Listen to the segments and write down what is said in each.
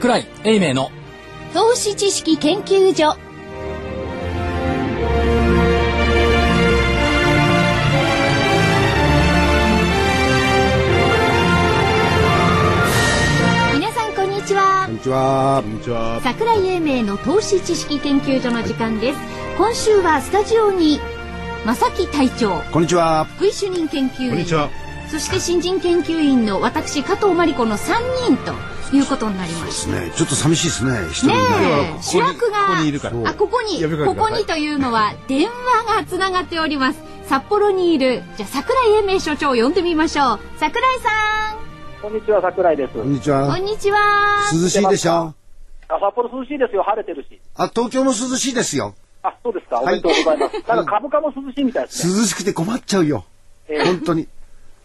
櫻井英明の投資知識研究所。皆さんこんにちは。こんにちは。こんにちは。櫻井英明の投資知識研究所の時間です。今週はスタジオに正木隊長、こんにちは。福井主任研究員、こんにちは。そして新人研究員の私加藤真理子の3人ということになりました。そうですね、ちょっと寂しいですね。ねえ、主役がここにというのは電話がつながっております。札幌にいるじゃあ櫻井英明所長を呼んでみましょう。櫻井さん、こんにちは。櫻井です。こんにちは。こんにちは。涼しいでしょ。あ、札幌涼しいですよ。晴れてるし。あ、東京も涼しいですよ。あ、そうですか。おめでとうございます。はい、なんか株価も涼しいみたいですね。涼しくて困っちゃうよ。本当に。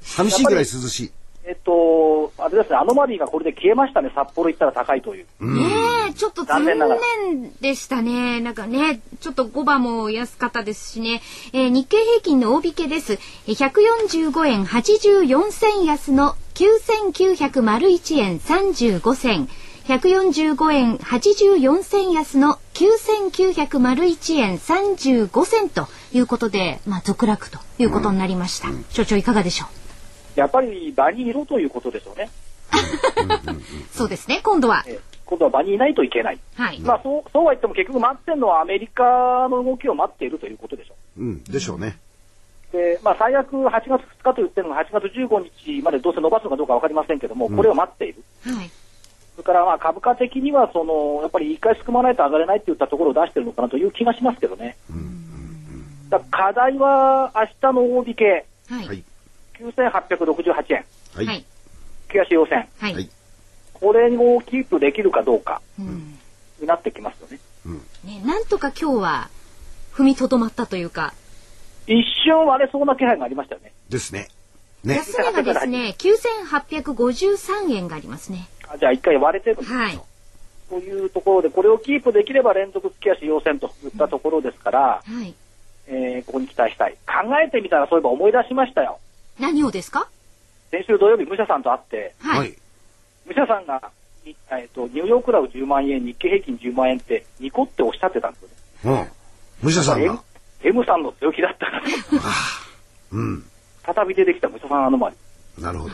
寂しいぐらい涼しい。あれですね、アノマリーがこれで消えましたね。札幌行ったら高いという。ねえ、ちょっと残念でしたね。なんかね、ちょっと5番も安かったですしね。日経平均の大引けです。145円84銭安の9901円35銭。145円84銭安の9901円35銭ということで、まあ、続落ということになりました。所長いかがでしょう？やっぱり場にいろということでしょうね。そうですね、今度は場にいないといけない、はい。まあ、そうは言っても結局待ってるのはアメリカの動きを待っているということでしょう。うん、でしょうね。で、まあ、最悪8月2日と言ってるのが8月15日までどうせ伸ばすのかどうか分かりませんけども、これを待っている。はい。それからまあ株価的にはそのやっぱり一回すくまないと上がれないといったところを出しているのかなという気がしますけどね。だ課題は明日の大引け、はい、9868円、はい、940、はい、これをキープできるかどうかになってきますよね。ね、なんとか今日は踏みとどまったというか一瞬割れそうな気配がありましたよね。ですね。ね、安値がですね、9853円がありますね。じゃあ一回割れてるんですよ、はい、というところでこれをキープできれば連続突き足要線といったところですから、うん、はい、ここに期待したい。考えてみたらそういえば思い出しましたよ。何をですか？先週土曜日武者さんと会って、はい、武者さんが、ニューヨークダウ10万円日経平均10万円ってニコっておっしゃってたんですよね、うん、武者さんが M さんの強気だったからうん、再び出てきた武者さんアノマリ。なるほど。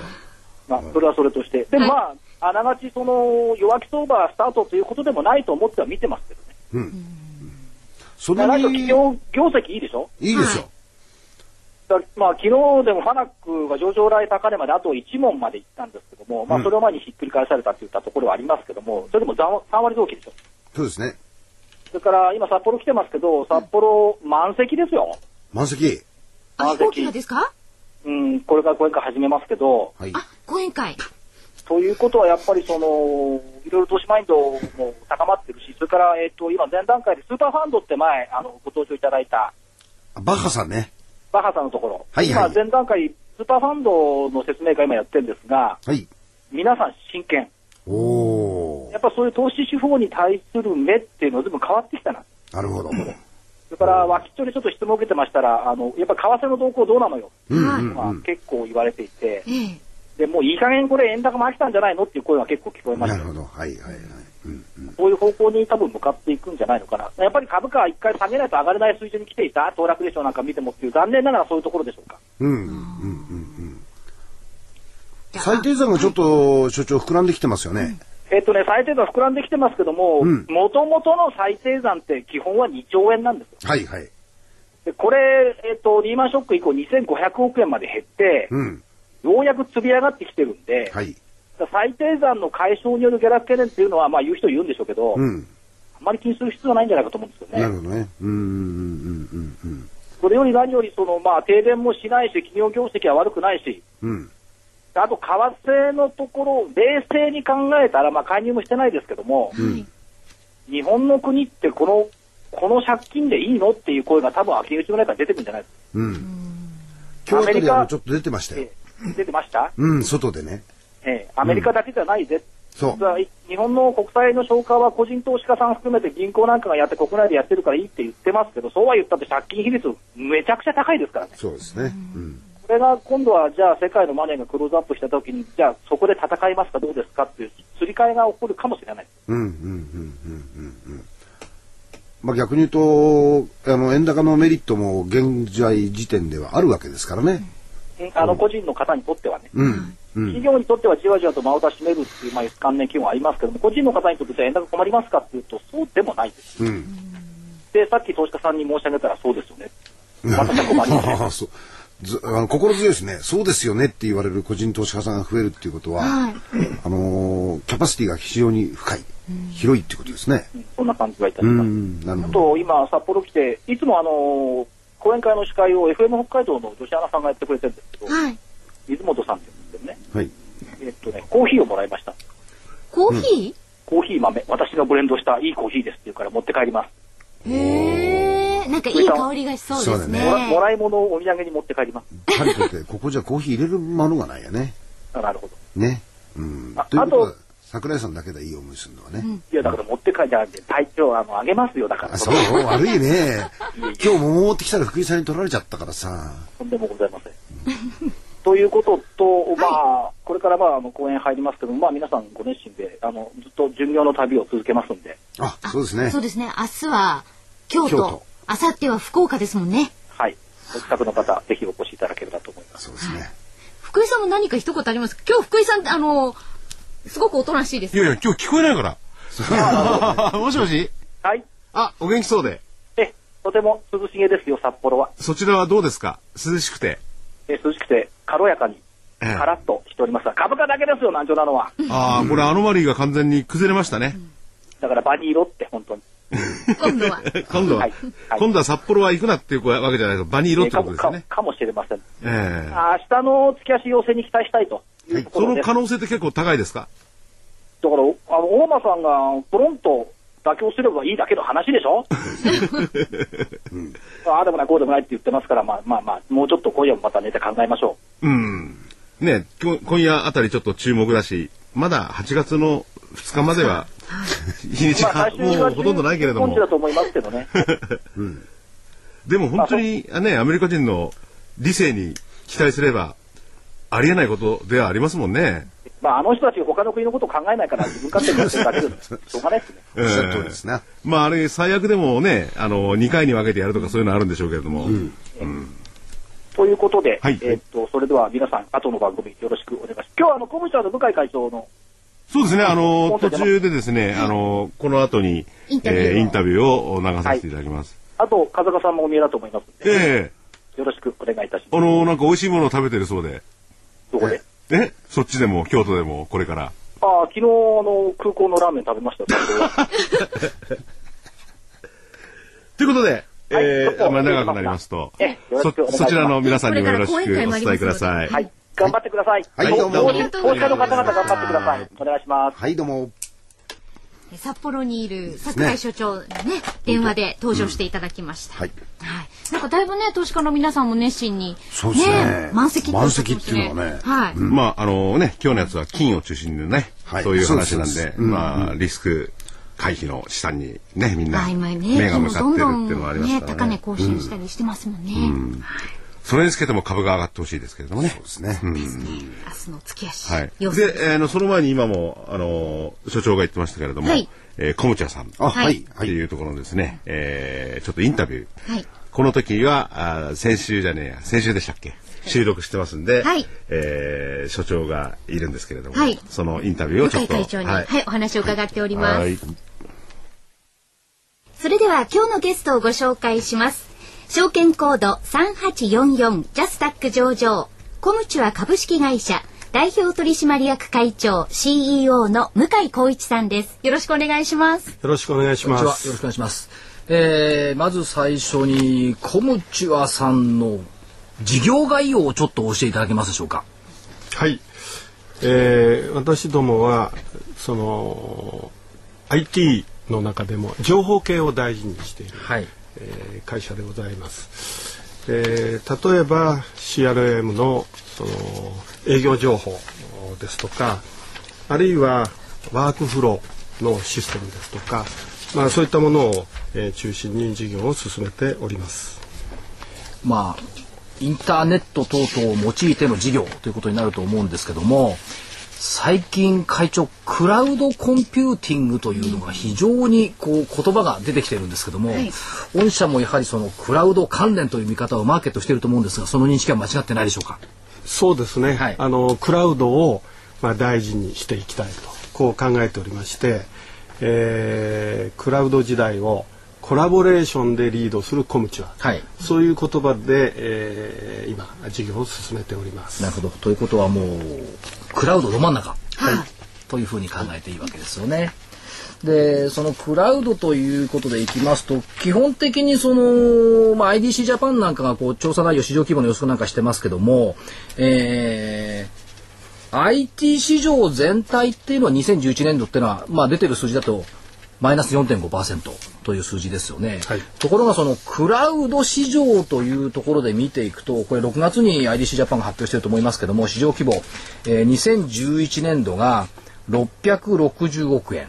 まあ、それはそれとして、でもまあ、はい、あながちその弱気相場スタートということでもないと思っては見てますけどね。うん。それに企業業績いいでしょ。いいですよ。まあ昨日でもファナックが上場来高値まであと1問まで行ったんですけども、まあそれを前にひっくり返されたといったところはありますけども、それでも3割増期でしょ。そうですね。それから今札幌来てますけど、札幌満席ですよ。満席。あ、飛行機がですか？うん、これから講演会始めますけど。はい、あ、講演会。ということはやっぱりそのいろいろ投資マインドも高まってるし、それから今前段階でスーパーファンドって前ご登場いただいたバッハさんね。バッハさんのところ。はいはい。今前段階スーパーファンドの説明会今やってるんですが、はい。皆さん真剣。おお。やっぱそういう投資手法に対する目っていうのは全部変わってきたな。なるほど。それから脇っちょにちょっと質問を受けてましたら、やっぱ為替の動向どうなのよ。うん。結構言われていて。でもういい加減これ円高も飽きたんじゃないのっていう声が結構聞こえました。なるほど、はいはいはい、そういう方向に多分向かっていくんじゃないのかな。やっぱり株価は一回下げないと上がれない水準に来ていた騰落でしょうなんか見てもっていう、残念ながらそういうところでしょうか。最低算がちょっと所長膨らんできてますよね。最低算膨らんできてますけども、もともとの最低算って基本は2兆円なんですよ。はいはい。でこれリーマンショック以降2500億円まで減って。ようやく積み上がってきてるんで、はい、最低算の解消による下落懸念っていうのは、まあ、言う人言うんでしょうけど、あんまり気にする必要はないんじゃないかと思うんですよね。なるほどね。それより何よりその、まあ、停電もしないし、企業業績は悪くないし、あと、為替のところを冷静に考えたら、まあ、介入もしてないですけども、日本の国ってこの借金でいいのっていう声が多分、秋口の中に出てくるんじゃないですか。今日あたりはちょっと出てましたよ。出てました。外でね。アメリカだけじゃないぜ。日本の国債の消化は個人投資家さん含めて銀行なんかがやって国内でやってるからいいって言ってますけど、そうは言ったって借金比率めちゃくちゃ高いですからね。そうですね。こそれが今度はじゃあ世界のマネーがクローズアップしたときに、じゃあそこで戦いますかどうですかっていうすり替えが起こるかもしれない。まあ、逆に言うと円高のメリットも現在時点ではあるわけですからね、個人の方にとってはね、企業にとってはじわじわと間を出しめるっていう、関連企業がありますけども、個人の方にとってじゃあ円高困りますかっていうとそうでもないです、でさっき投資家さんに申し上げたらそうですよね、私は困りません心強いですね。そうですよねって言われる個人投資家さんが増えるっていうことは、キャパシティが非常に深い、広いってことですね、そんな感じがいたします。あと今札幌来ていつも講演会の司会を FM 北海道の女子アナさんがやってくれてるんですけど、水本さんって言うんですよね、コーヒーをもらいました。コーヒー、コーヒー豆、私がブレンドしたいいコーヒーですって言うから持って帰ります。なんかいい香りがしそうですね。もらい物をお土産に持って帰ります。ここじゃコーヒー入れるものがないよね。なるほどね。あと桜井さんだけでいい思いするのはね、いやだから持って帰って体調上げますよ。だからそう悪いね。今日も持ってきたら福井さんに取られちゃったからさ。とんでもございませんということと、これから講演入りますけど、皆さんご熱心でずっと巡業の旅を続けますんで。あ、そうですね、そうですね。明日は京都、あさっては福岡ですもんね。はい。お近くの方ぜひお越しいただければと思います。そうですね。福井さんも何か一言ありますか。今日福井さんすごくおとなしいです、ね。いやいや今日聞こえないから。もしもし。はい。あ、お元気そうで。とても涼しげですよ札幌は。そちらはどうですか。涼しくて。涼しくて軽やかに。カラッとしておりますが、株価だけですよ難聴なのは。ああ、これアノマリーが完全に崩れましたね。だから場にいろって本当に。今度は札幌は行くなっていうわけじゃないですか。場にいろってことですね。かもしれません。明日の月足要請に期待したいというところで、その可能性って結構高いですか。だから大間さんがポロンと妥協すればいいだけの話でしょああでもないこうでもないって言ってますから、もうちょっと今夜もまた寝て考えましょう。ね、今夜あたりちょっと注目だし、まだ8月の2日までは日にちがもうほとんどないけれども、本当だと思いますけどねでも本当にね、アメリカ人の理性に期待すればありえないことではありますもんね。人たち他の国のことを考えないから自分勝手にやってるだけでしょうがないですね。おっしゃる通りですね。あれ最悪でもね、2回に分けてやるとかそういうのあるんでしょうけれども、ということで、それでは皆さん後の番組よろしくお願いします。今日は公務省の向井会長の、そうですね、途中でですね、この後にインタビューを流させていただきます。あと風間さんもお見えだと思いますので、よろしくお願いいたします。なんか美味しいものを食べてるそうで。どこで？そっちでも京都でもこれから。昨日空港のラーメン食べました。ということで、長くなりますと、そちらの皆さんにもよろしくお伝えください。頑張ってください。はい、どうも。投資家の方々頑張ってください。お願いします。はい、どうも。札幌にいる櫻井所長ね、電話で登場していただきました。はい。なんかだいぶね、投資家の皆さんも熱心にね、満席っていうのはね、今日のやつは金を中心でね、そういう話なんで、リスク回避の資産にね、みんな目が向かってるっていうのはありますからね。高値更新したりしてますもんね。それにつけても株が上がってほしいですけれどもね。そうですね。明日の月足。はい。で、その前に今も所長が言ってましたけれども、コムチャさんっていうところのですね、ちょっとインタビュー。はい。この時は先週でしたっけ？収録してますんで、所長がいるんですけれども、そのインタビューをちょっと向井会長にお話を伺っております。それでは今日のゲストをご紹介します。証券コード3844ジャスタック上場コムチュア株式会社代表取締役会長 CEO の向井光一さんです。よろしくお願いします。よろしくお願いします。よろしくお願いします。まず最初にコムチュアさんの事業概要をちょっと教えていただけますでしょうか。はい、私どもはIT の中でも情報系を大事にしている、会社でございます。例えば CRM の営業情報ですとか、あるいはワークフローのシステムですとか、そういったものを中心に事業を進めております。インターネット等々を用いての事業ということになると思うんですけども、最近会長、クラウドコンピューティングというのが非常にこう言葉が出てきてるんですけども、はい、御社もやはりそのクラウド関連という見方をマーケットしていると思うんですが、その認識は間違ってないでしょうか。そうですね、はい、クラウドを大事にしていきたいとこう考えておりまして、クラウド時代をコラボレーションでリードするコムチュア、はい、そういう言葉で、今事業を進めております。なるほど。ということはもうクラウドど真ん中、はい、というふうに考えていいわけですよね。でそのクラウドということでいきますと、基本的にその、IDC ジャパンなんかがこう調査内容、市場規模の予測なんかしてますけども、IT 市場全体っていうのは2011年度っていうのは、出てる数字だとマイナス 4.5% という数字ですよね、はい、ところがそのクラウド市場というところで見ていくと、これ6月に IDC ジャパンが発表していると思いますけども、市場規模、2011年度が660億円。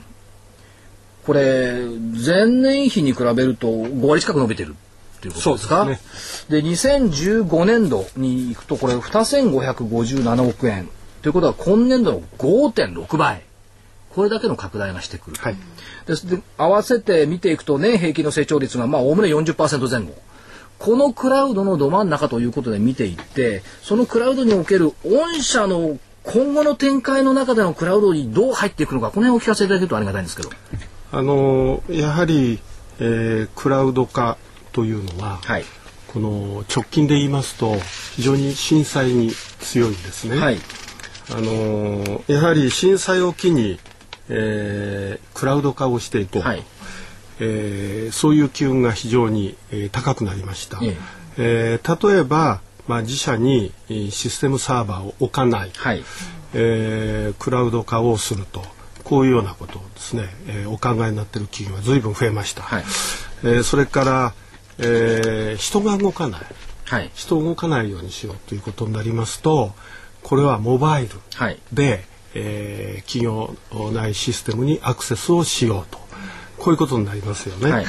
これ前年比に比べると5割近く伸びてるということですか。そうですね。で2015年度に行くとこれ2557億円ということは今年度の 5.6 倍。これだけの拡大がしてくる、はい、で合わせて見ていくとね、平均の成長率がおおむね 40% 前後、このクラウドのど真ん中ということで見ていって、そのクラウドにおける御社の今後の展開の中でのクラウドにどう入っていくのか、この辺をお聞かせいただけるとありがたいんですけど。やはり、クラウド化というのは、はい、この直近で言いますと非常に震災に強いんですね、はい、やはり震災を機にクラウド化をしていこう、はい、そういう機運が非常に、高くなりました、例えば、自社にシステムサーバーを置かない、はい、クラウド化をすると、こういうようなことをですね、お考えになっている企業が随分増えました、はい、それから、人が動かない、はい、人を動かないようにしようということになりますと、これはモバイルで、はい、企業内システムにアクセスをしようと、こういうことになりますよね、は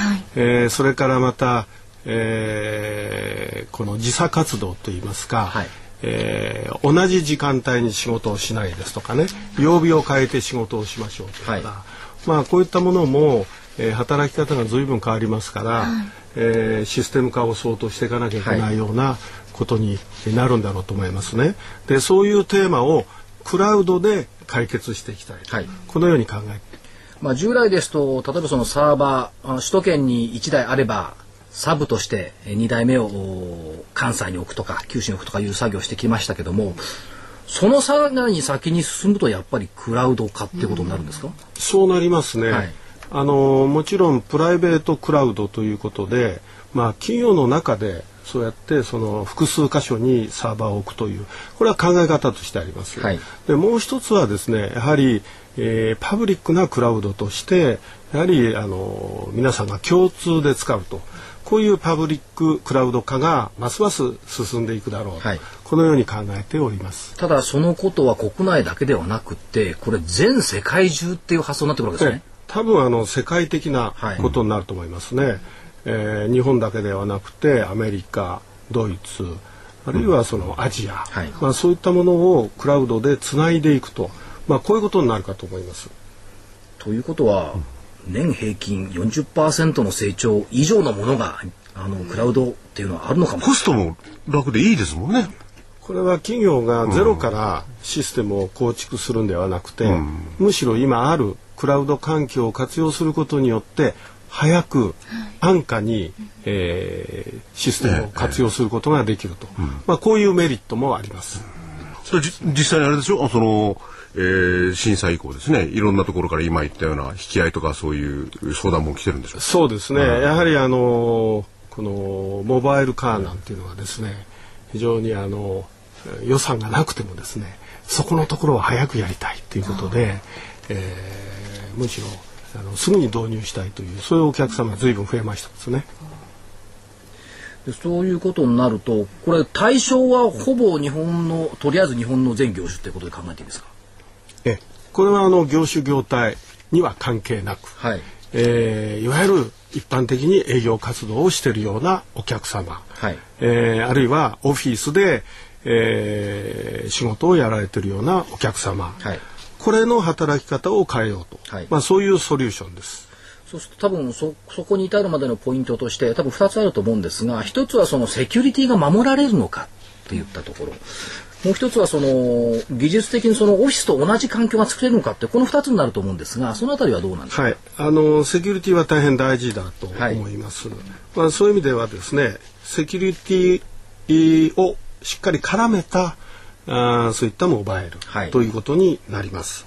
い、それからまた、この時差活動といいますか、はい、同じ時間帯に仕事をしないですとかね、曜日を変えて仕事をしましょうとか、はい、こういったものも、働き方が随分変わりますから、はい、システム化を相当していかなきゃいけないようなことになるんだろうと思いますね。でそういうテーマをクラウドで解決していきたい、はい、このように考えて、従来ですと例えばそのサーバー、首都圏に1台あればサブとして2台目を関西に置くとか九州に置くとかいう作業をしてきましたけども、そのさらに先に進むとやっぱりクラウド化ってことになるんですか。そうなりますね、はい、もちろんプライベートクラウドということで、企業の中でそうやってその複数箇所にサーバーを置くという、これは考え方としてあります、はい、でもう一つはですね、やはり、パブリックなクラウドとしてやはり皆さんが共通で使うと、こういうパブリッククラウド化がますます進んでいくだろうと、はい、このように考えております。ただそのことは国内だけではなくて、これ全世界中っていう発想になってくるわけですね。多分世界的なことになると思いますね、はい、日本だけではなくてアメリカ、ドイツ、あるいはそのアジア、うん、はい、そういったものをクラウドでつないでいくと、こういうことになるかと思います。ということは、年平均 40% の成長以上のものがクラウドっていうのはあるのかも。コストも楽でいいですもんね。これは企業がゼロからシステムを構築するんではなくて、むしろ今あるクラウド環境を活用することによって早く安価に、システムを活用することができると、こういうメリットもあります。それ実際にあれでしょ、震災以降ですね、いろんなところから今言ったような引き合いとかそういう相談も来てるんでしょう。そうですね、やはりこのモバイルカーなんていうのはですね、非常に予算がなくてもですね、そこのところは早くやりたいということで、むしろすぐに導入したいという、そういうお客様が随分増えましたですね。でそういうことになると、これ対象はほぼ日本の、とりあえず日本の全業種ということで考えていいですか。これは業種業態には関係なく、はい、いわゆる一般的に営業活動をしているようなお客様、はい、あるいはオフィスで、仕事をやられているようなお客様、はい、これの働き方を変えようと、はい、そういうソリューションです。そうすると多分 そこに至るまでのポイントとして多分2つあると思うんですが、1つはそのセキュリティが守られるのかといったところ、もう1つはその技術的にそのオフィスと同じ環境が作れるのかって、この2つになると思うんですが、そのあたりはどうなんですか。はい、セキュリティは大変大事だと思います、はい、そういう意味ではですね、セキュリティをしっかり絡めたそういったモバイル、はい、ということになります。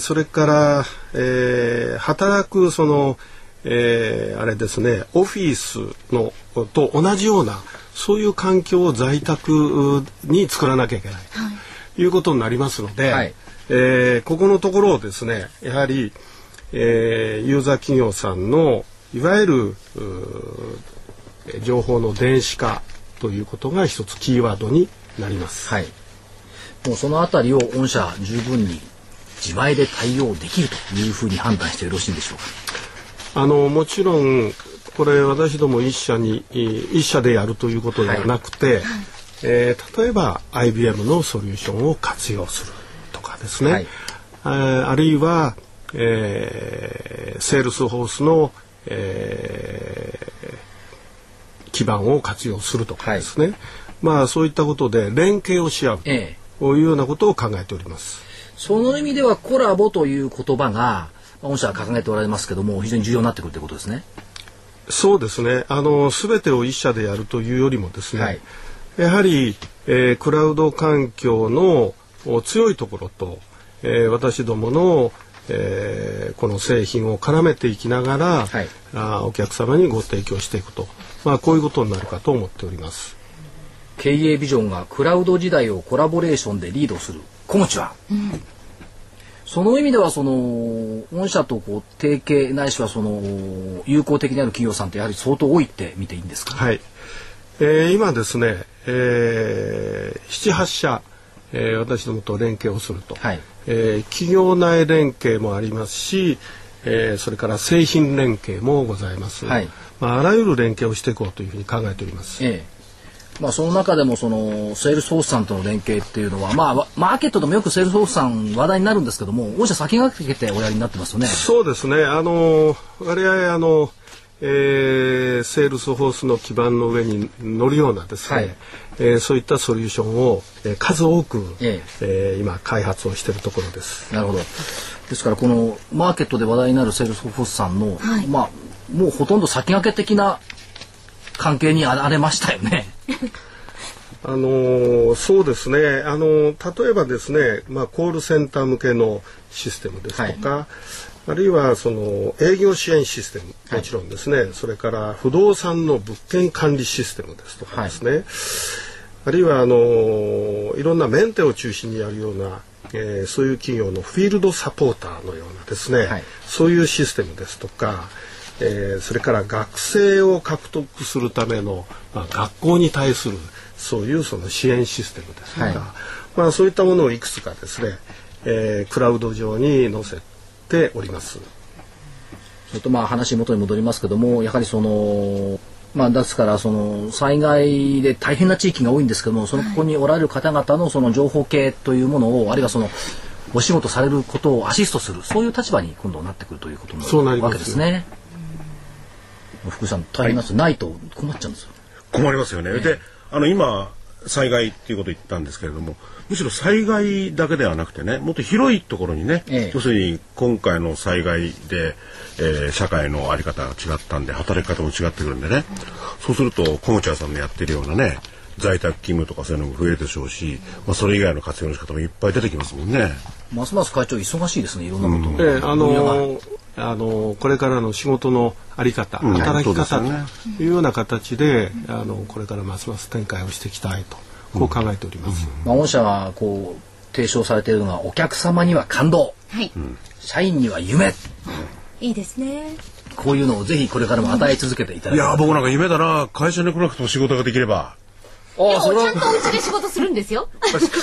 それから、働くその、あれですね、オフィスのと同じようなそういう環境を在宅に作らなきゃいけない、はい、ということになりますので、はい、ここのところをですね、やはり、ユーザー企業さんのいわゆる情報の電子化ということが一つキーワードになります、はい、もうそのあたりを御社十分に自前で対応できるというふうに判断してよろしいんでしょうか。もちろんこれ私ども一社でやるということではなくて、はい、例えば IBM のソリューションを活用するとかですね、はい、あるいは、セールスフォースの、基盤を活用するとかですね、はい、そういったことで連携をし合うというようなことを考えております。その意味ではコラボという言葉が御社は掲げておられますけども、非常に重要になってくるということですね。そうですね、全てを一社でやるというよりもですね、はい、やはり、クラウド環境の強いところと、私どもの、この製品を絡めていきながら、はい、お客様にご提供していくと、こういうことになるかと思っております。経営ビジョンがクラウド時代をコラボレーションでリードするコモチは、うん、その意味ではその御社とこう提携ないしはその友好的になる企業さんってやはり相当多いって見ていいんですか。はい、今ですね、7、8社、私どもと連携をすると、はい、企業内連携もありますし、それから製品連携もございます、はい、あらゆる連携をしていこうというふうに考えております、その中でもそのセールスフォースさんとの連携っていうのは、マーケットでもよくセールスフォースさん話題になるんですけども、御社先駆けておやりになってますよね。そうですね、我々セールスフォースの基盤の上に乗るようなですね、はい、そういったソリューションを数多く、今開発をしているところです。なるほど。ですからこのマーケットで話題になるセールスフォースさんの、はい、もうほとんど先駆け的な関係にあれましたよね。そうですね、例えばですね、コールセンター向けのシステムですとか、はい、あるいはその営業支援システム、もちろんですね、はい、それから不動産の物件管理システムですとかですね、はい、あるいはいろんなメンテを中心にやるような、そういう企業のフィールドサポーターのようなですね、はい、そういうシステムですとか、それから学生を獲得するための、学校に対するそういうその支援システムですとか、はい、そういったものをいくつかですね、クラウド上に載せております。ちょっと話元に戻りますけども、やはりそのですからその災害で大変な地域が多いんですけども、ここにおられる方々のその情報系というものを、あるいはそのお仕事されることをアシストする、そういう立場に今度なってくるということになるわけですね。福さん、大変なことないと困っちゃうんですよ。困りますよね。で、今災害っていうことを言ったんですけれども、むしろ災害だけではなくてね、もっと広いところにね、要するに今回の災害で、社会の在り方が違ったんで、働き方も違ってくるんでね、そうするとコモチャさんのやってるようなね、在宅勤務とかそういうのも増えるでしょうし、それ以外の活用の仕方もいっぱい出てきますもんね。ますます会長忙しいですね、いろんなことを、これからの仕事の在り方、働き方というような形で、これからますます展開をしていきたいと、こう考えております。御社はこう提唱されているのは、お客様には感動、はい、社員には夢、いいですね。こういうのをぜひこれからも与え続けていただきたい。いや、僕なんか夢だな、会社に来なくても仕事ができれば。でもちゃんとお家で仕事するんですよ。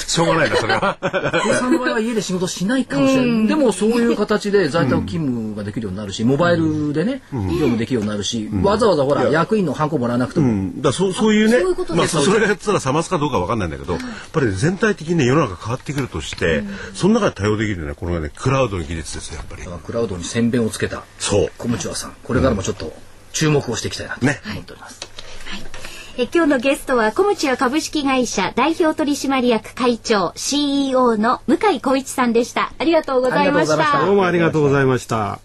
しょうがないなそれは。お子さんの場合は家で仕事しないかもしれない、でもそういう形で在宅勤務ができるようになるし、モバイルでね、業務できるようになるし、わざわざほら役員のハンコもらわなくても、だそういうね、まあそれがやったら冷ますかどうかわかんないんだけど、やっぱり全体的にね世の中変わってくるとして、その中で対応できるのはこのねクラウドの技術ですよやっぱり。クラウドに先鞭をつけた小務長さん、これからもちょっと注目をしていきたいなと思っております。今日のゲストはコムチュア株式会社代表取締役会長 CEO の向井康一さんでした。ありがとうございました。どうもありがとうございました。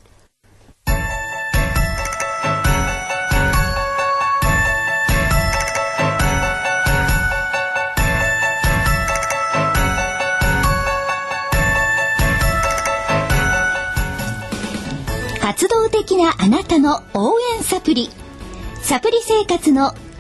活動的なあなたの応援サプリ、サプリ生活の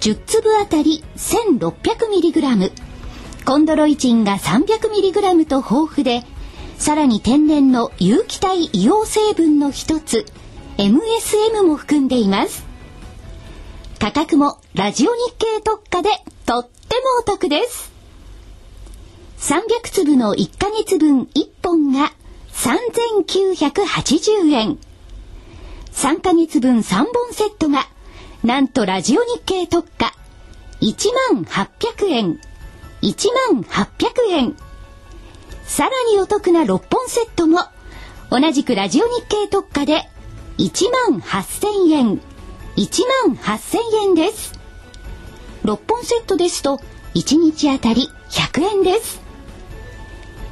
10粒あたり 1600mg、 コンドロイチンが 300mg と豊富で、さらに天然の有機体硫黄成分の一つ MSM も含んでいます。価格もラジオ日経特価でとってもお得です。300粒の1ヶ月分1本が3980円、3ヶ月分3本セットがなんとラジオ日経特価1万800円、1万800円、さらにお得な6本セットも同じくラジオ日経特価で1万8000円、1万8000円です。6本セットですと1日あたり100円です。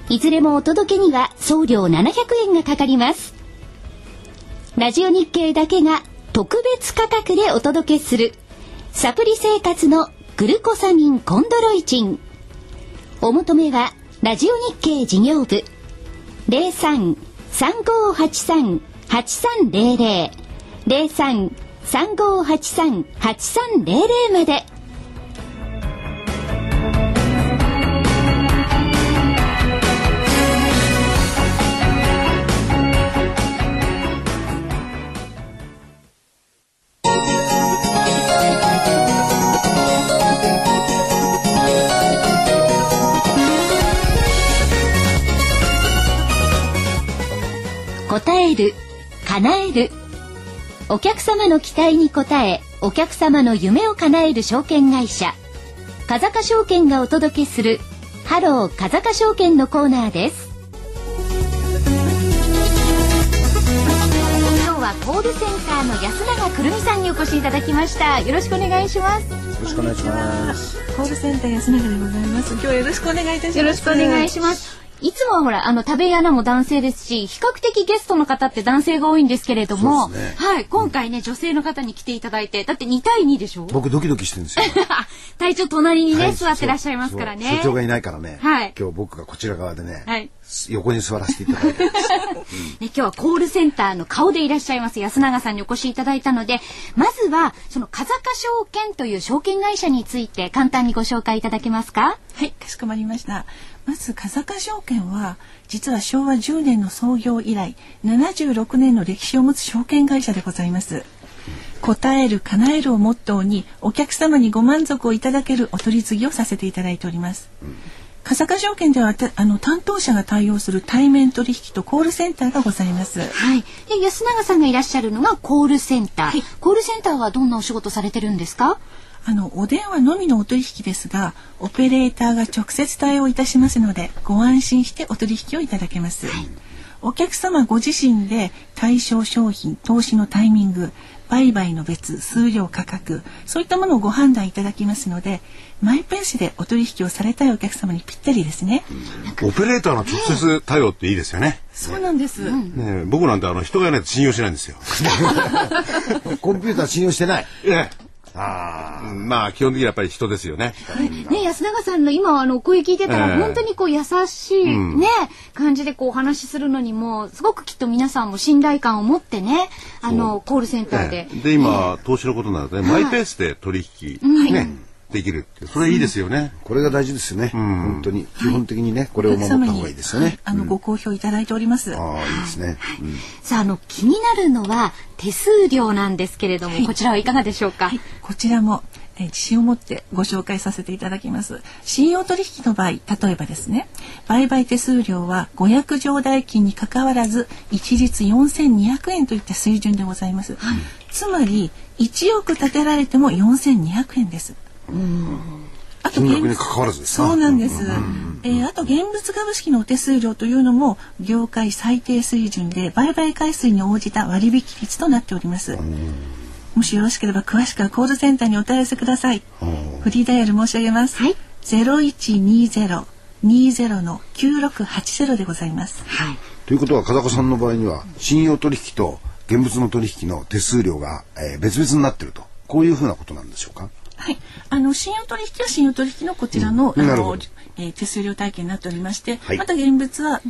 いずれもお届けには送料700円がかかります。ラジオ日経だけが特別価格でお届けするサプリ生活のグルコサミンコンドロイチン。お求めはラジオ日経事業部 03-3583-8300 03-3583-8300 まで。答える、叶える。お客様の期待に応え、お客様の夢を叶える証券会社風賀証券がお届けするハロー風賀証券のコーナーです。今日はコールセンターの安永くるみさんにお越しいただきました。よろしくお願いします。よろしくお願いします。コールセンター安永でございます。今日はよろしくお願いいたします。よろしくお願いします。いつもはほら食べ屋も男性ですし、比較的ゲストの方って男性が多いんですけれども、ね、はい、今回ね、女性の方に来ていただいて、だって2対2でしょ。僕ドキドキしてるんですよ。隊長隣にね、はい、座ってらっしゃいますからね。所長がいないからね、はい、今日僕がこちら側でね、はい、横に座らせていただいてます、ね、今日はコールセンターの顔でいらっしゃいます安永さんにお越しいただいたので、まずはその風賀証券という証券会社について簡単にご紹介いただけますか。はい、かしこまりました。まず風賀証券は実は昭和10年の創業以来76年の歴史を持つ証券会社でございます。答える叶えるをモットーに、お客様にご満足をいただけるお取り次ぎをさせていただいております。風賀証券では担当者が対応する対面取引とコールセンターがございます。はい、で安永さんがいらっしゃるのがコールセンター、はい、コールセンターはどんなお仕事されてるんですか。お電話のみのお取引ですが、オペレーターが直接対応いたしますので、ご安心してお取引をいただけます、はい、お客様ご自身で対象商品、投資のタイミング、売買の別、数量、価格、そういったものをご判断いただきますので、マイペースでお取引をされたいお客様にぴったりですね。オペレーターの直接対応っていいですよね。そうなんです、ね、僕なんて人がいないと信用しないんですよ。コンピューター信用してない。まあ基本的にはやっぱり人ですよね。ね、安永さんの今あの声聞いてたら本当にこう優しいね、感じでこうお話しするのにもすごくきっと皆さんも信頼感を持ってね、あのコールセンターで、で今投資のことなのでマイペースで取引ねできるって、それいいですよね。これが大事ですよね。本当に基本的にね、これを守った方がいいですよね。ご好評いただいております。ああ、いいですね。さあ、気になるのは手数料なんですけれども、こちらはいかがでしょうか。こちらも自信を持ってご紹介させていただきます。信用取引の場合、例えばですね、売買手数料は500条代金に関わらず一律4200円といった水準でございます。つまり1億立てられても4200円です。あと金額に関わらずですね。そうなんです。あと現物株式のお手数料というのも業界最低水準で売買回数に応じた割引率となっております。もしよろしければ詳しくはコールセンターにお問い合わせください。フリーダイヤル申し上げます。はい。0120-20-9680でございます。はい。ということは風子さんの場合には信用取引と現物の取引の手数料が別々になっていると、こういうふうなことなんでしょうか。はい、信用取引は信用取引のこちらの、手数料体系になっておりまして、はい、また現物は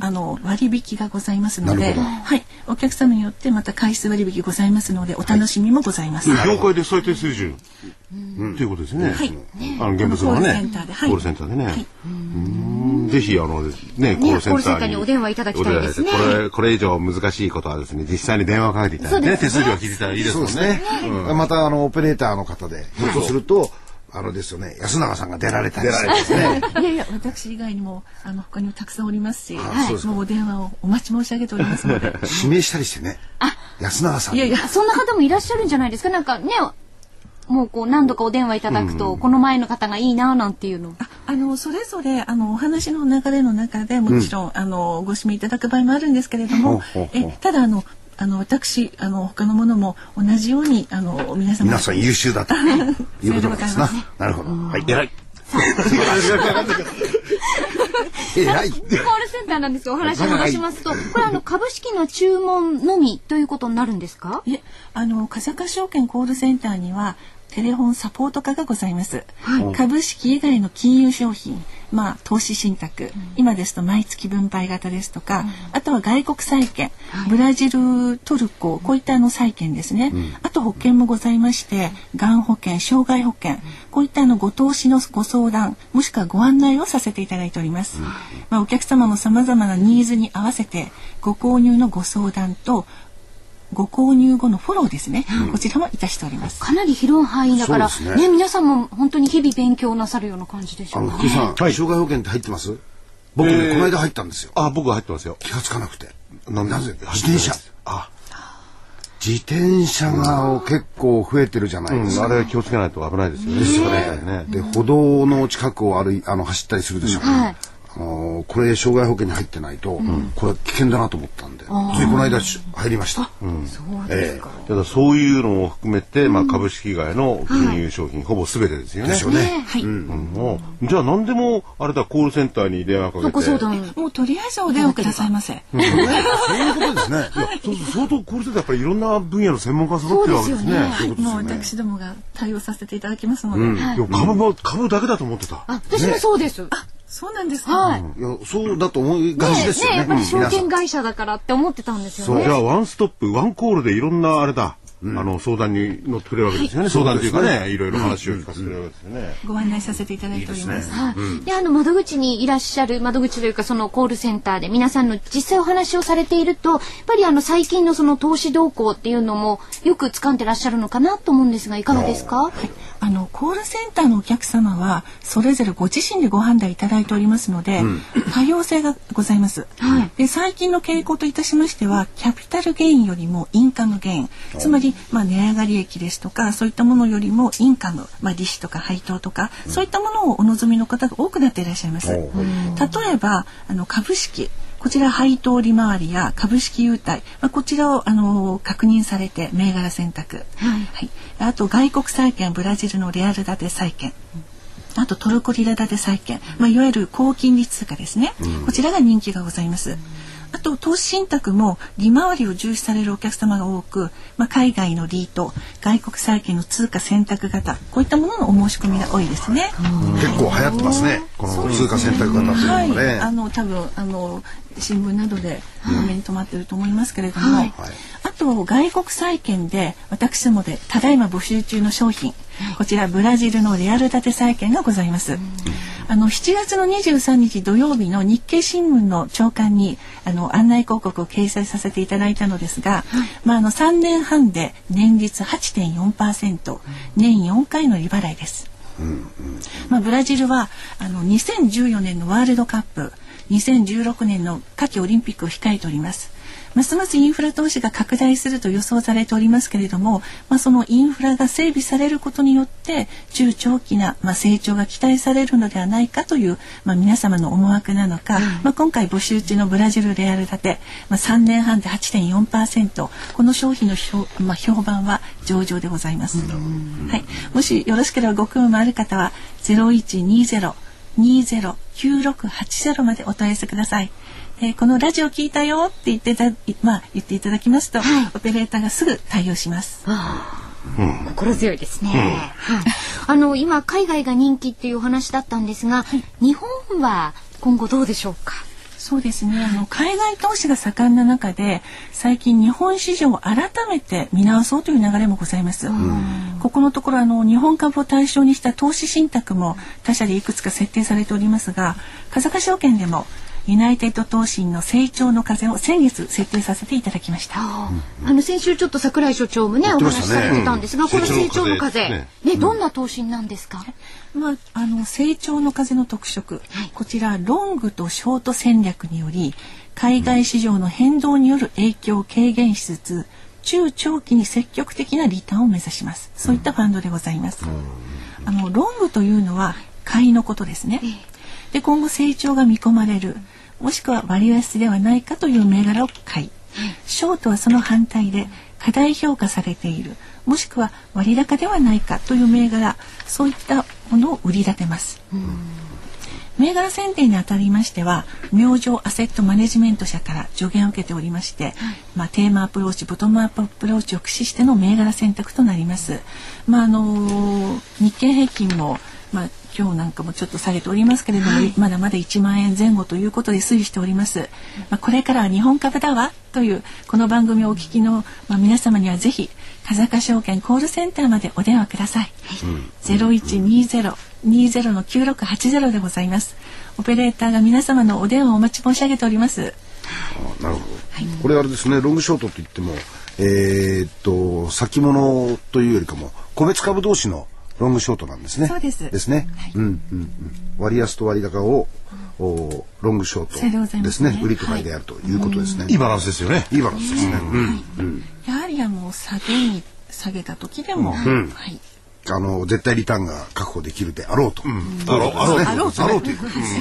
割引がございますので、はい、お客様によってまた回数割引ございますのでお楽しみもございます。はい、業界で最低水準ということですね。はい、現物のね、コールセンターで、はい、コールセンターでね。はい、ぜひね、コールセンターにお電話いただきたいですね。これ以上難しいことはですね、実際に電話をかけていただいてね、手数料を聞いたらいいですもんね。またオペレーターの方でひょっとするとですよね、安永さんが出られたりですね。いやいや、私以外にも他にもたくさんおりますし、もうお電話をお待ち申し上げておりますので。指名したりしてね、安永さん。いやいや、そんな方もいらっしゃるんじゃないですか。なんかね。もうこう何度かお電話いただくと、この前の方がいいななんていうの。それぞれお話の流れの中でもちろん、ご指名いただく場合もあるんですけれども、ただ私他のものも同じように皆さん優秀だということなんですな。なるほど。はい。偉い。コールセンターなんですが、お話を戻しますと、これ株式の注文のみということになるんですか？いえ、風岡証券コールセンターにはテレフォンサポート課がございます。はい、株式以外の金融商品、投資信託、今ですと毎月分配型ですとか、あとは外国債券、ブラジル、トルコ、こういった債券ですね。あと保険もございまして、がん保険、障害保険、こういったご投資のご相談、もしくはご案内をさせていただいております。お客様の様々なニーズに合わせて、ご購入のご相談と、ご購入後のフォローですね。こちらもいたしております。かなり広い範囲だからね、皆さんも本当に日々勉強なさるような感じでしょうか。福井さん、障害保険って入ってます？僕ね、この間入ったんですよ。あ、僕は入ってますよ。気がつかなくて。なぜ？自転車。あ、自転車が結構増えてるじゃないですか。あれ気をつけないと危ないですよね。ですよね。で、歩道の近くを走ったりするでしょう。これ障害保険に入ってないと、これ危険だなと思ったんで、この間入りました。ただそういうのを含めて、株式以外の金融商品ほぼ全てですよね。じゃあ何でもあれだ、コールセンターに電話かけて、もうとりあえずお電話くださいませ。そういうことですね。相当コールセンターやっぱりいろんな分野の専門家揃ってるわけですね。もう私どもが対応させていただきますので。株だけだと思ってた。私もそうです。そうなんですか。はい。いや、そうだと思いがちですよね。やっぱり証券会社だからって思ってたんですよね。じゃあワンストップ、ワンコールでいろんなあれだ、相談に乗ってくれるわけですよね。相談というかね、いろいろ話を聞かせてくれるわけですよね。ご案内させていただいております。はい。で、窓口にいらっしゃる、窓口というかそのコールセンターで皆さんの実際お話をされていると、やっぱり最近のその投資動向っていうのもよく掴んでらっしゃるのかなと思うんですが、いかがですか？はい。コールセンターのお客様はそれぞれご自身でご判断いただいておりますので、多様性がございます。はい、で、最近の傾向といたしましては、キャピタルゲインよりもインカムゲイン、つまり値上がり益ですとかそういったものよりもインカム、利子とか配当とかそういったものをお望みの方が多くなっていらっしゃいます。例えば株式、こちら配当利回りや株式優待、こちらを確認されて銘柄選択、はい、あと外国債券、ブラジルのレアル建て債券、あとトルコリラ建て債券、いわゆる高金利通貨ですね、こちらが人気がございます。あと投資信託も利回りを重視されるお客様が多く、海外のリート、外国債券の通貨選択型、こういったもののお申し込みが多いですね。結構流行ってますね、この通貨選択型というのもね。はい、多分新聞などで目に留まっていると思いますけれども、はい、あと外国債券で私どもでただいま募集中の商品、こちらブラジルのレアル建て債券がございます。7月の23日土曜日の日経新聞の朝刊に案内広告を掲載させていただいたのですが、3年半で年率 8.4%、年4回の利払いです。ブラジルは2014年のワールドカップ、2016年の夏季オリンピックを控えております。ますますインフラ投資が拡大すると予想されておりますけれども、そのインフラが整備されることによって中長期な、成長が期待されるのではないかという、皆様の思惑なのか、今回募集中のブラジルレアル建て、3年半で 8.4%、 この商品の評判は上々でございます。はい、もしよろしければご興味ある方は0120-209680までお問い合わせください。このラジオ聞いたよって言っていただきますと、オペレーターがすぐ対応します。心強いですね。今海外が人気っていうお話だったんですが、日本は今後どうでしょうか。そうですね、海外投資が盛んな中で最近日本市場を改めて見直そうという流れもございます。ここのところ日本株を対象にした投資信託も他社でいくつか設定されておりますが、風賀証券でもユナイテッド投信の成長の風を先月設定させていただきました。先週ちょっと櫻井所長もねお話しされてたんですが、この成長の風ね、どんな投信なんですか。成長の風の特色、こちらロングとショート戦略により海外市場の変動による影響を軽減しつつ中長期に積極的なリターンを目指します。そういったファンドでございます。ロングというのは買いのことですね。で、今後成長が見込まれる、もしくは割安ではないかという銘柄を買い、ショートはその反対で過大評価されている、もしくは割高ではないかという銘柄、そういったものを売り立てます。銘柄選定にあたりましては明星アセットマネジメント社から助言を受けておりまして、テーマアプローチ、ボトムアップアプローチを駆使しての銘柄選択となります。日経平均も今日なんかもちょっと下げておりますけれども、まだまだ1万円前後ということで推移しております。これからは日本株だわというこの番組をお聞きの、皆様にはぜひ風賀証券コールセンターまでお電話ください。0120-209680でございます。オペレーターが皆様のお電話をお待ち申し上げております。なるほど、これあれですね、ロングショートといっても先物というよりかも個別株同士のロングショートなんですね。そうです。ですね。割安と割高をロングショートですね。売りと買いであるということですね。いいバランスですよね。いいバランスですね。やはり下げた時でも、絶対リターンが確保できるであろうと。あろうということです。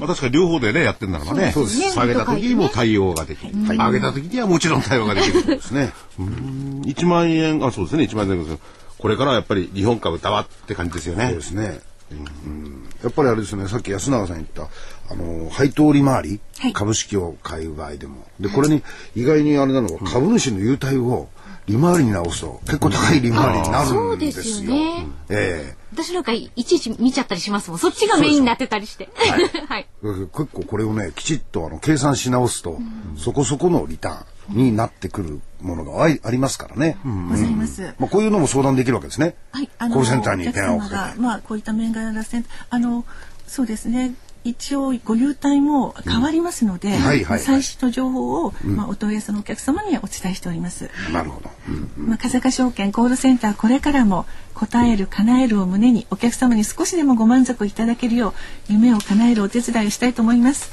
確かに両方でねやってるならばね。そうです。下げた時にも対応ができる。上げた時にはもちろん対応ができるですね。1万円、そうですね。1万円です。これからやっぱり日本株だわって感じですよね。そうですね。やっぱりあれですね、さっき安永さん言った配当利回り、株式を買う場合でもで、これに意外にあれなのは株主の優待を利回りに直すと結構高い利回りになるんですよ。私なんかいちいち見ちゃったりしますもん。そっちがメインになってたりして。結構これをねきちっと計算し直すと、そこそこのリターンになってくるものがありますからね。こういうのも相談できるわけですね。コールセンターに電話をかけて。こういった銘柄センターそうですね。一応ご優待も変わりますので、最新の情報をお問い合わせのお客様にはお伝えしております。なるほど。風賀証券コールセンター、これからも答える叶えるを胸にお客様に少しでもご満足いただけるよう夢を叶えるお手伝いをしたいと思います。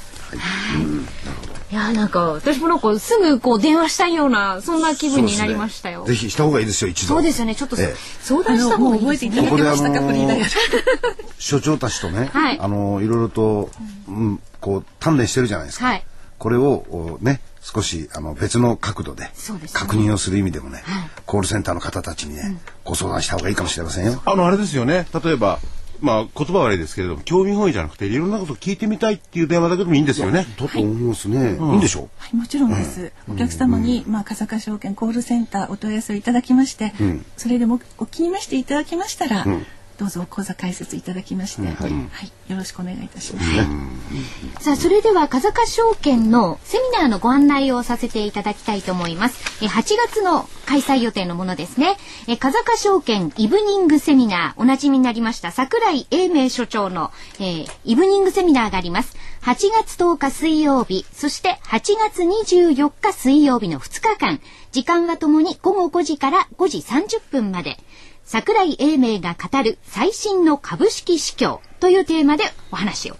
いやなんか私もすぐ電話したいようなそんな気分になりましたよ。ぜひした方がいいですよ一度。そうですよね、ちょっと相談した方が覚えていただけましたか、フリーダイヤル。所長たちとね、いろいろと鍛錬してるじゃないですか。これをね少し別の角度で確認をする意味でもね、コールセンターの方たちにねご相談した方がいいかもしれませんよ。あれですよね、例えばまあ言葉悪いですけれども、興味本位じゃなくていろんなことを聞いてみたいっていう電話だけでもいいんですよね。だと思いますね。いいんでしょう。はい、もちろんです。お客様にまあ笠岡証券コールセンターお問い合わせをいただきまして、それでもお気に召していただきましたら、どうぞ口座開設いただきまして、よろしくお願いいたします。さあ、それでは笠岡証券のセミナーのご案内をさせていただきたいと思います。8月の開催予定のものですね。笠岡証券イブニングセミナー、おなじみになりました櫻井英明所長の、イブニングセミナーがあります。8月10日水曜日、そして8月24日水曜日の2日間、時間はともに午後5時から5時30分まで。櫻井英明が語る最新の株式市況というテーマでお話を、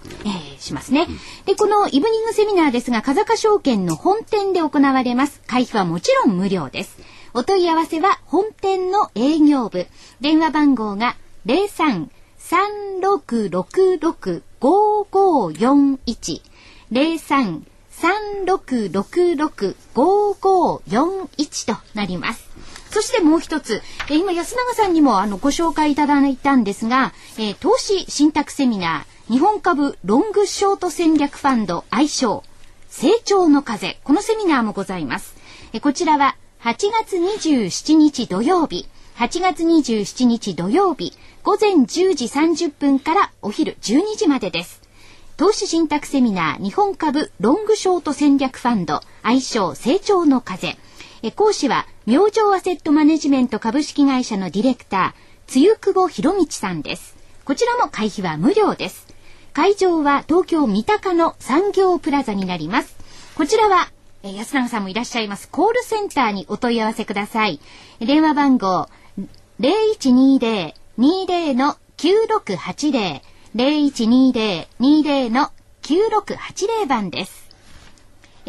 しますね。で、このイブニングセミナーですが、笠岡証券の本店で行われます。会費はもちろん無料です。お問い合わせは本店の営業部。電話番号が 03-3666-5541 03-3666-5541 となります。そしてもう一つ、今安永さんにもご紹介いただいたんですが、投資信託セミナー、日本株ロングショート戦略ファンド愛称、成長の風、このセミナーもございます。こちらは8月27日土曜日、8月27日土曜日、午前10時30分からお昼12時までです。投資信託セミナー、日本株ロングショート戦略ファンド愛称、成長の風。講師は明星アセットマネジメント株式会社のディレクター、露久保博道さんです。こちらも会費は無料です。会場は東京三鷹の産業プラザになります。こちらは安永さんもいらっしゃいますコールセンターにお問い合わせください。電話番号 0120-20-9680 0120-20-9680 番です。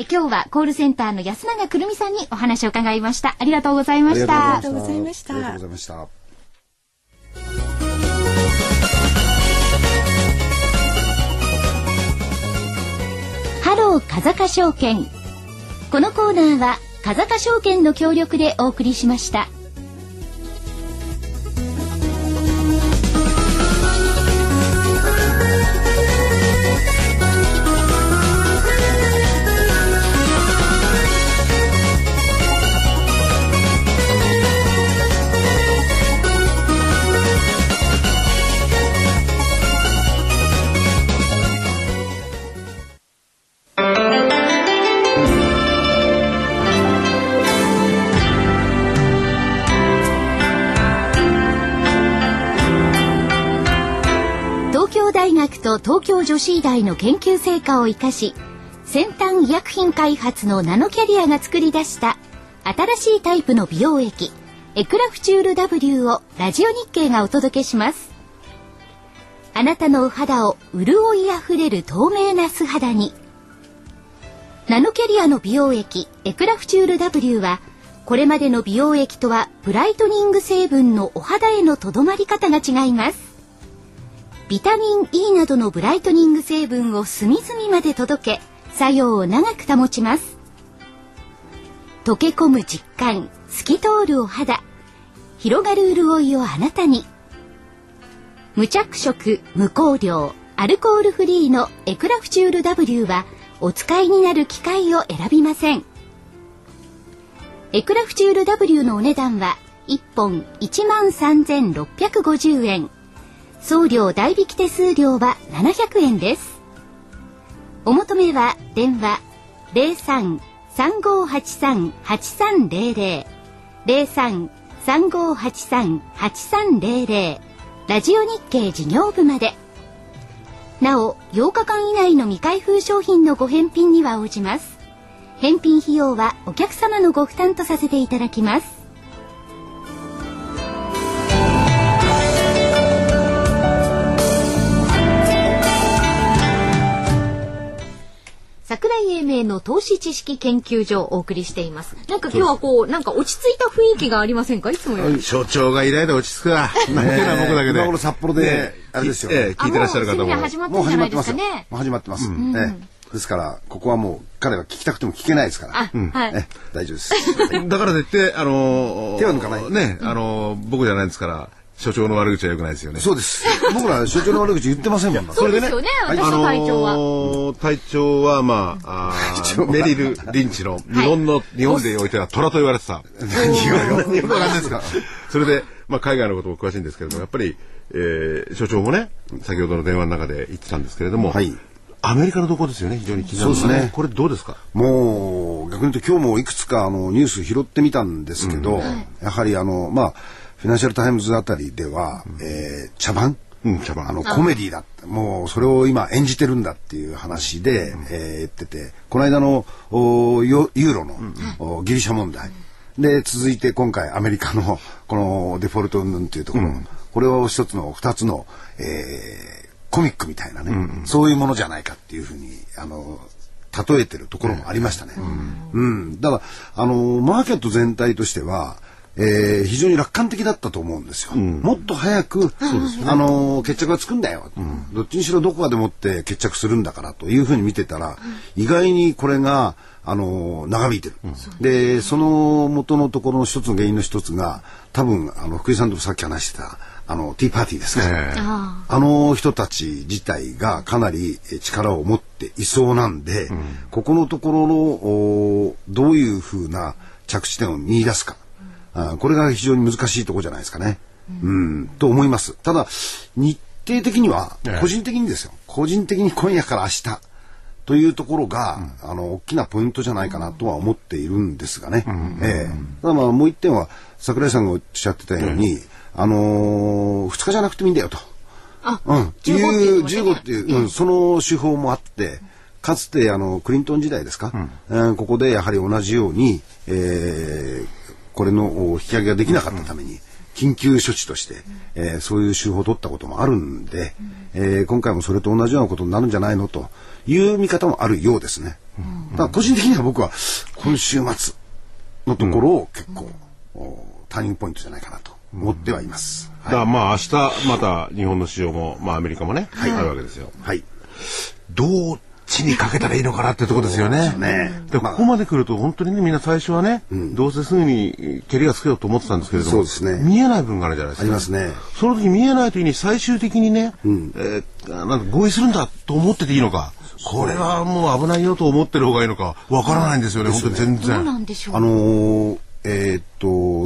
今日はコールセンターの安永くるみさんにお話を伺いました。ありがとうございました。ありがとうございました。ありがとうございました。ハロー風賀証券。このコーナーは風賀証券の協力でお送りしました。と東京女子医大の研究成果を生かし、先端医薬品開発のナノキャリアが作り出した新しいタイプの美容液、エクラフチュール W をラジオ日経がお届けします。あなたのお肌を潤いあふれる透明な素肌に。ナノキャリアの美容液エクラフチュール W は、これまでの美容液とはブライトニング成分のお肌へのとどまり方が違います。ビタミン E などのブライトニング成分を隅々まで届け、作用を長く保ちます。溶け込む実感、透き通るお肌、広がる潤いをあなたに。無着色、無香料、アルコールフリーのエクラフチュール W は、お使いになる機械を選びません。エクラフチュール W のお値段は、1本 13,650 円。送料代引き手数料は700円です。お求めは電話 03-3583-8300 03-3583-8300 ラジオ日経事業部まで。なお、8日間以内の未開封商品のご返品には応じます。返品費用はお客様のご負担とさせていただきます。櫻井英明の投資知識研究所をお送りしています。なんか今日はこう、なんか落ち着いた雰囲気がありませんか。いつもより所長がイライラ落ち着くわ。今頃札幌であれですよ、聞いてらっしゃる方ももう始まってますよ。もう始まってます。ですからここはもう彼は聞きたくても聞けないですから大丈夫です。だからといって手は抜かないね。僕じゃないですから所長の悪口は良くないですよね。そうです。僕ら所長の悪口言ってませんもんな。それでね、私の隊長は。隊長はまあ、メリル・リンチの日本でおいては虎と言われてた。何言われてた。それで、まあ海外のことも詳しいんですけれども、やっぱり、所長もね、先ほどの電話の中で言ってたんですけれども、はい。アメリカの動向ですよね、非常に気になる。そうですね。これどうですか？もう、逆に言うと今日もいくつかニュース拾ってみたんですけど、やはりまあ、フィナンシャルタイムズあたりでは、茶番コメディだって、もうそれを今演じてるんだっていう話で、言ってて、この間のユーロの、ギリシャ問題で続いて今回アメリカのこのデフォルト云々っていうところ、これを一つの二つの、コミックみたいなね、そういうものじゃないかっていうふうに例えてるところもありましたね。だからマーケット全体としては、非常に楽観的だったと思うんですよ。もっと早く決着がつくんだよ、どっちにしろどこかでもって決着するんだからというふうに見てたら、意外にこれが長引いてる。でその元のところの一つの原因の一つが、多分福井さんともさっき話してたティーパーティーですね。人たち自体がかなり力を持っていそうなんで、ここのところのどういうふうな着地点を見出すか、これが非常に難しいところじゃないですかね。と思います。ただ日程的には、個人的に今夜から明日というところが、大きなポイントじゃないかなとは思っているんですがね。ただまあもう一点は櫻井さんがおっしゃってたように、2日じゃなくてもいいんだよと。15っていう、その手法もあって、かつてクリントン時代ですか、ここでやはり同じように、これの引き上げができなかったために緊急処置として、そういう手法を取ったこともあるんで、今回もそれと同じようなことになるんじゃないのという見方もあるようですね。ただ個人的には僕は今週末のところを結構、ターニングポイントじゃないかなと思ってはいます。だからまあ明日また日本の市場も、まあアメリカもね、あるわけですよ。どっちにかけたらいいのかなってとこですよね。でここまで来ると本当にね、みんな最初はね、どうせすぐに蹴りがつけようと思ってたんですけれども、見えない部分があるじゃないですか。ありますね。その時見えない時に最終的にね、合意するんだと思ってていいのか、これはもう危ないよと思ってる方がいいのか、わからないんですよね。本当に全然。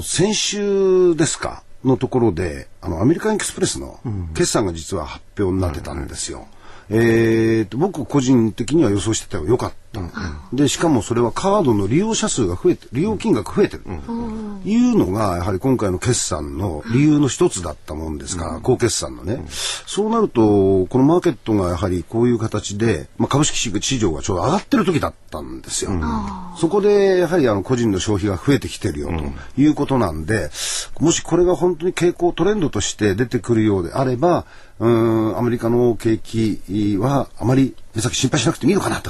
先週ですかのところで、アメリカンエクスプレスの決算が実は発表になってたんですよ。僕個人的には予想してたよ。良かった。で、しかもそれはカードの利用者数が増えて、利用金額増えてる。いうのが、やはり今回の決算の理由の一つだったもんですから、高決算のね。そうなると、このマーケットがやはりこういう形で、まあ、株式市場がちょうど上がってる時だったんですよ。そこで、やはり個人の消費が増えてきてるよということなんで、もしこれが本当に傾向、トレンドとして出てくるようであれば、アメリカの景気はあまり目先心配しなくてもいいのかなと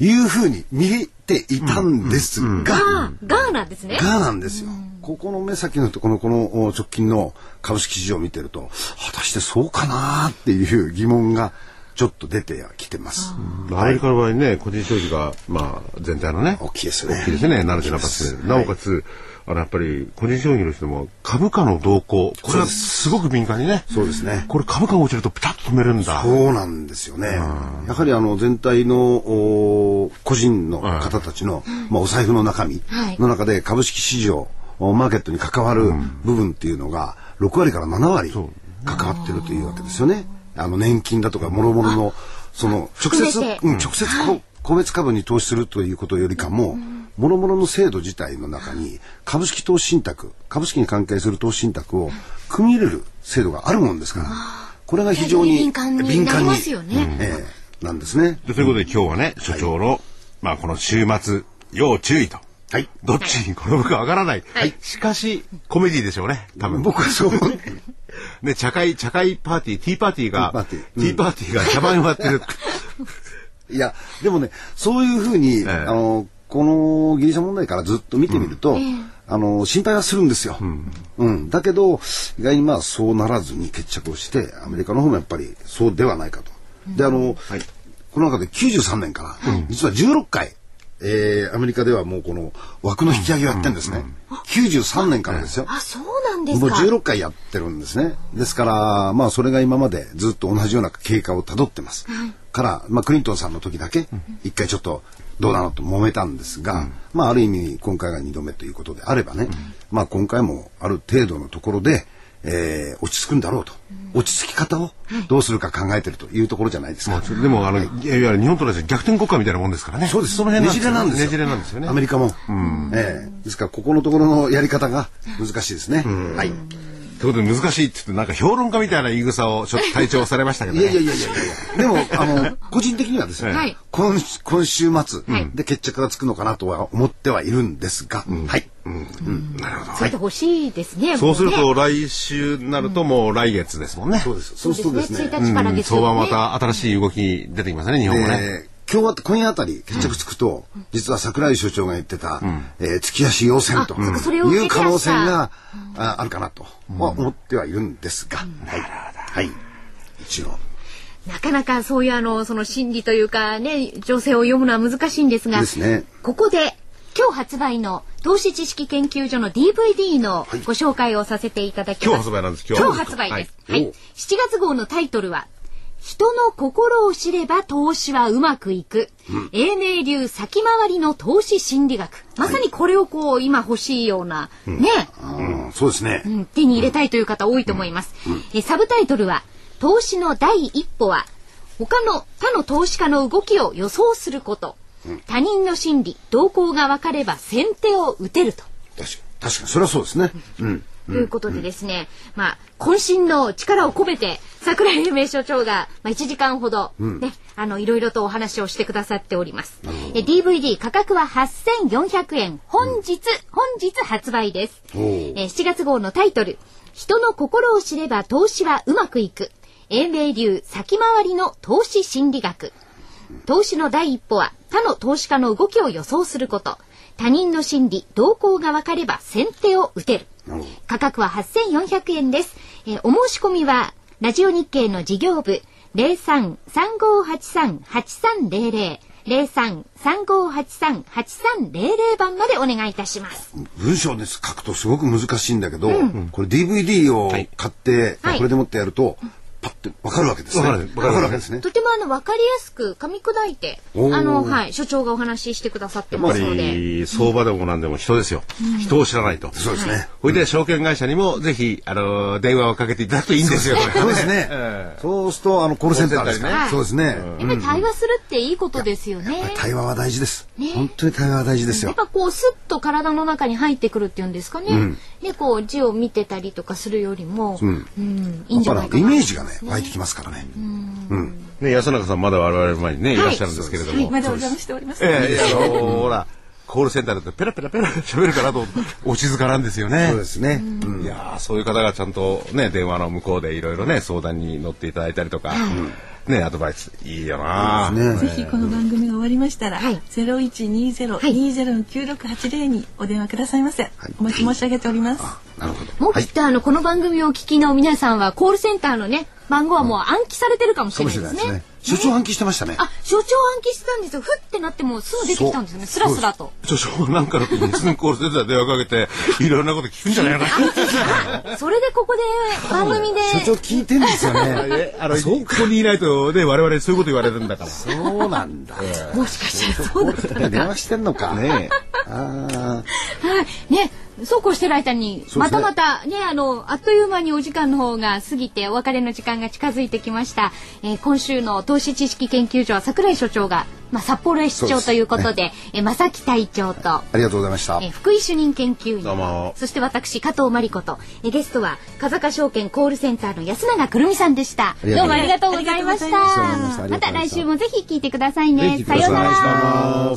いうふうに見えていたんですが、ガーなんですね。ガーなんですよ。ここの目先のところのこの直近の株式市場を見てると、果たしてそうかなっていう疑問がちょっと出てきてます。アメリカの場合ね、個人消費がまあ全体のね大きいですね。77%。なおかつやっぱり個人消費の人も株価の動向、これはすごく敏感にね。そうですね。これ株価が落ちるとピタッと止めるんだ。そうなんですよね。やはり全体の個人の方たちのまあお財布の中身の中で株式市場、マーケットに関わる部分っていうのが6割から7割関わってるというわけですよね。年金だとか諸々のその直接個別株に投資するということよりかも、諸々の制度自体の中に株式投資信託、株式に関係する投資信託を組み入れる制度があるもんですから、これが非常に敏感になんですね。ということで今日はね、所長のまあこの週末要注意と。はい、どっちに転ぶかわからない。しかしコメディでしょうね。多分僕はそう。ね、茶会パーティー、ティーパーティーが茶番をやってる。いやでもね、そういうふうにこのギリシャ問題からずっと見てみると、心配はするんですよ。だけど意外にまあそうならずに決着をして、アメリカの方もやっぱりそうではないかと。でこの中で93年から実は16回アメリカではもうこの枠の引き上げをやってるんですね。93年からですよ。あ、そうなんですか。もう16回やってるんですね。ですから、まあそれが今までずっと同じような経過をたどってます。から、まあクリントンさんの時だけ、一回ちょっとどうなのと揉めたんですが、まあある意味今回が2度目ということであればね、まあ今回もある程度のところで、落ち着くんだろうと、落ち着き方をどうするか考えてるというところじゃないですか。はい、でもいわゆる日本と同じ逆転国家みたいなもんですからね。そうです。その辺ねじれなんですよ。ねじれなんですよね。アメリカも。ですからここのところのやり方が難しいですね。はい。ということで難しいって言ってなんか評論家みたいな言い草をちょっと体調されましたけどね。いや。でも個人的にはですね、はい、今週末で決着がつくのかなとは思ってはいるんですが、はい。なるほど。ついてほしいですね。そうすると来週になるともう来月ですもんね。そうです。そうするとですね。1日から月曜日。また新しい動き出てきますね、日本もね。今夜あたり決着つくと、実は櫻井所長が言ってた、月足要線という可能性があるかなとは思ってはいるんですが、はい、一応。なかなかそういうその心理というかね、情勢を読むのは難しいんですが、ここで今日発売の投資知識研究所の DVD のご紹介をさせていただきます。今日発売なんです。今日発売です。はい。7月号のタイトルは。人の心を知れば投資はうまくいく。英明流先回りの投資心理学。まさにこれをこう今欲しいようなね。そうですね。手に入れたいという方多いと思います。サブタイトルは投資の第一歩は他の投資家の動きを予想すること。他人の心理、動向が分かれば先手を打てると。確かにそれはそうですね。ということでですね、まあ渾身の力を込めて櫻井英明所長が1時間ほどね、いろいろとお話をしてくださっております。DVD 価格は8400円、本日発売です。7月号のタイトル人の心を知れば投資はうまくいく。英明流先回りの投資心理学。投資の第一歩は他の投資家の動きを予想すること。他人の心理、動向が分かれば先手を打てる。価格は8400円です。お申し込みは、ラジオ日経の事業部、03-3583-8300、03-3583-8300 番までお願いいたします。文章で書くとすごく難しいんだけど、これ DVD を買って、これでもってやると、パッて分かるわけですね。とても分かりやすく噛み砕いて所長がお話ししてくださってますので、やっぱり相場でも何でも人ですよ。人を知らないと。そうですね。それで証券会社にもぜひ電話をかけていただくといいんですよ。そうですね。そうするとコールセンターですね。そうですね。やっぱり対話するっていいことですよね。対話は大事です。本当に対話は大事ですよ。やっぱスッと体の中に入ってくるっていうんですかね。で字を見てたりとかするよりもいいんじゃないかな。イメージがね。湧いてきますからね。ね、安中さんまだ我々前にねいらっしゃるんですけれども、まだお邪魔しております。ほらコールセンターだとペラペラペラ喋るかなとお静かなんですよね。そうですね。いやそういう方がちゃんとね電話の向こうでいろいろね相談に乗っていただいたりとかねアドバイスいいよな。ぜひこの番組が終わりましたら0120-20-9680にお電話くださいませ。お待ち申し上げております。なるほど。もうきっとこの番組をお聞きの皆さんはコールセンターのね。番号はもう暗記されてるかもしれないですね。所長暗記してましたね。あ、所長暗記してたんですよ。ふってなってもすぐ出てきたんですよね。スラスラと。所長なんかの時にすぐコールセンター電話かけていろんなこと聞くんじゃないかな。それでここで番組で所長聞いてんですよね。そこにいないとね我々そういうこと言われるんだから。そうなんだ。もしかしたらそうだったか。電話してんのかね。はいね。そうこうしてる間にまたまたねあっという間にお時間の方が過ぎてお別れの時間が近づいてきました。今週の投資知識研究所は櫻井所長が札幌へ出張ということで正木隊長とありがとうございました。福井主任研究員そして私加藤真理子とゲストは風賀証券コールセンターの安永くるみさんでした。どうもありがとうございました。また来週もぜひ聞いてくださいね。さようなら。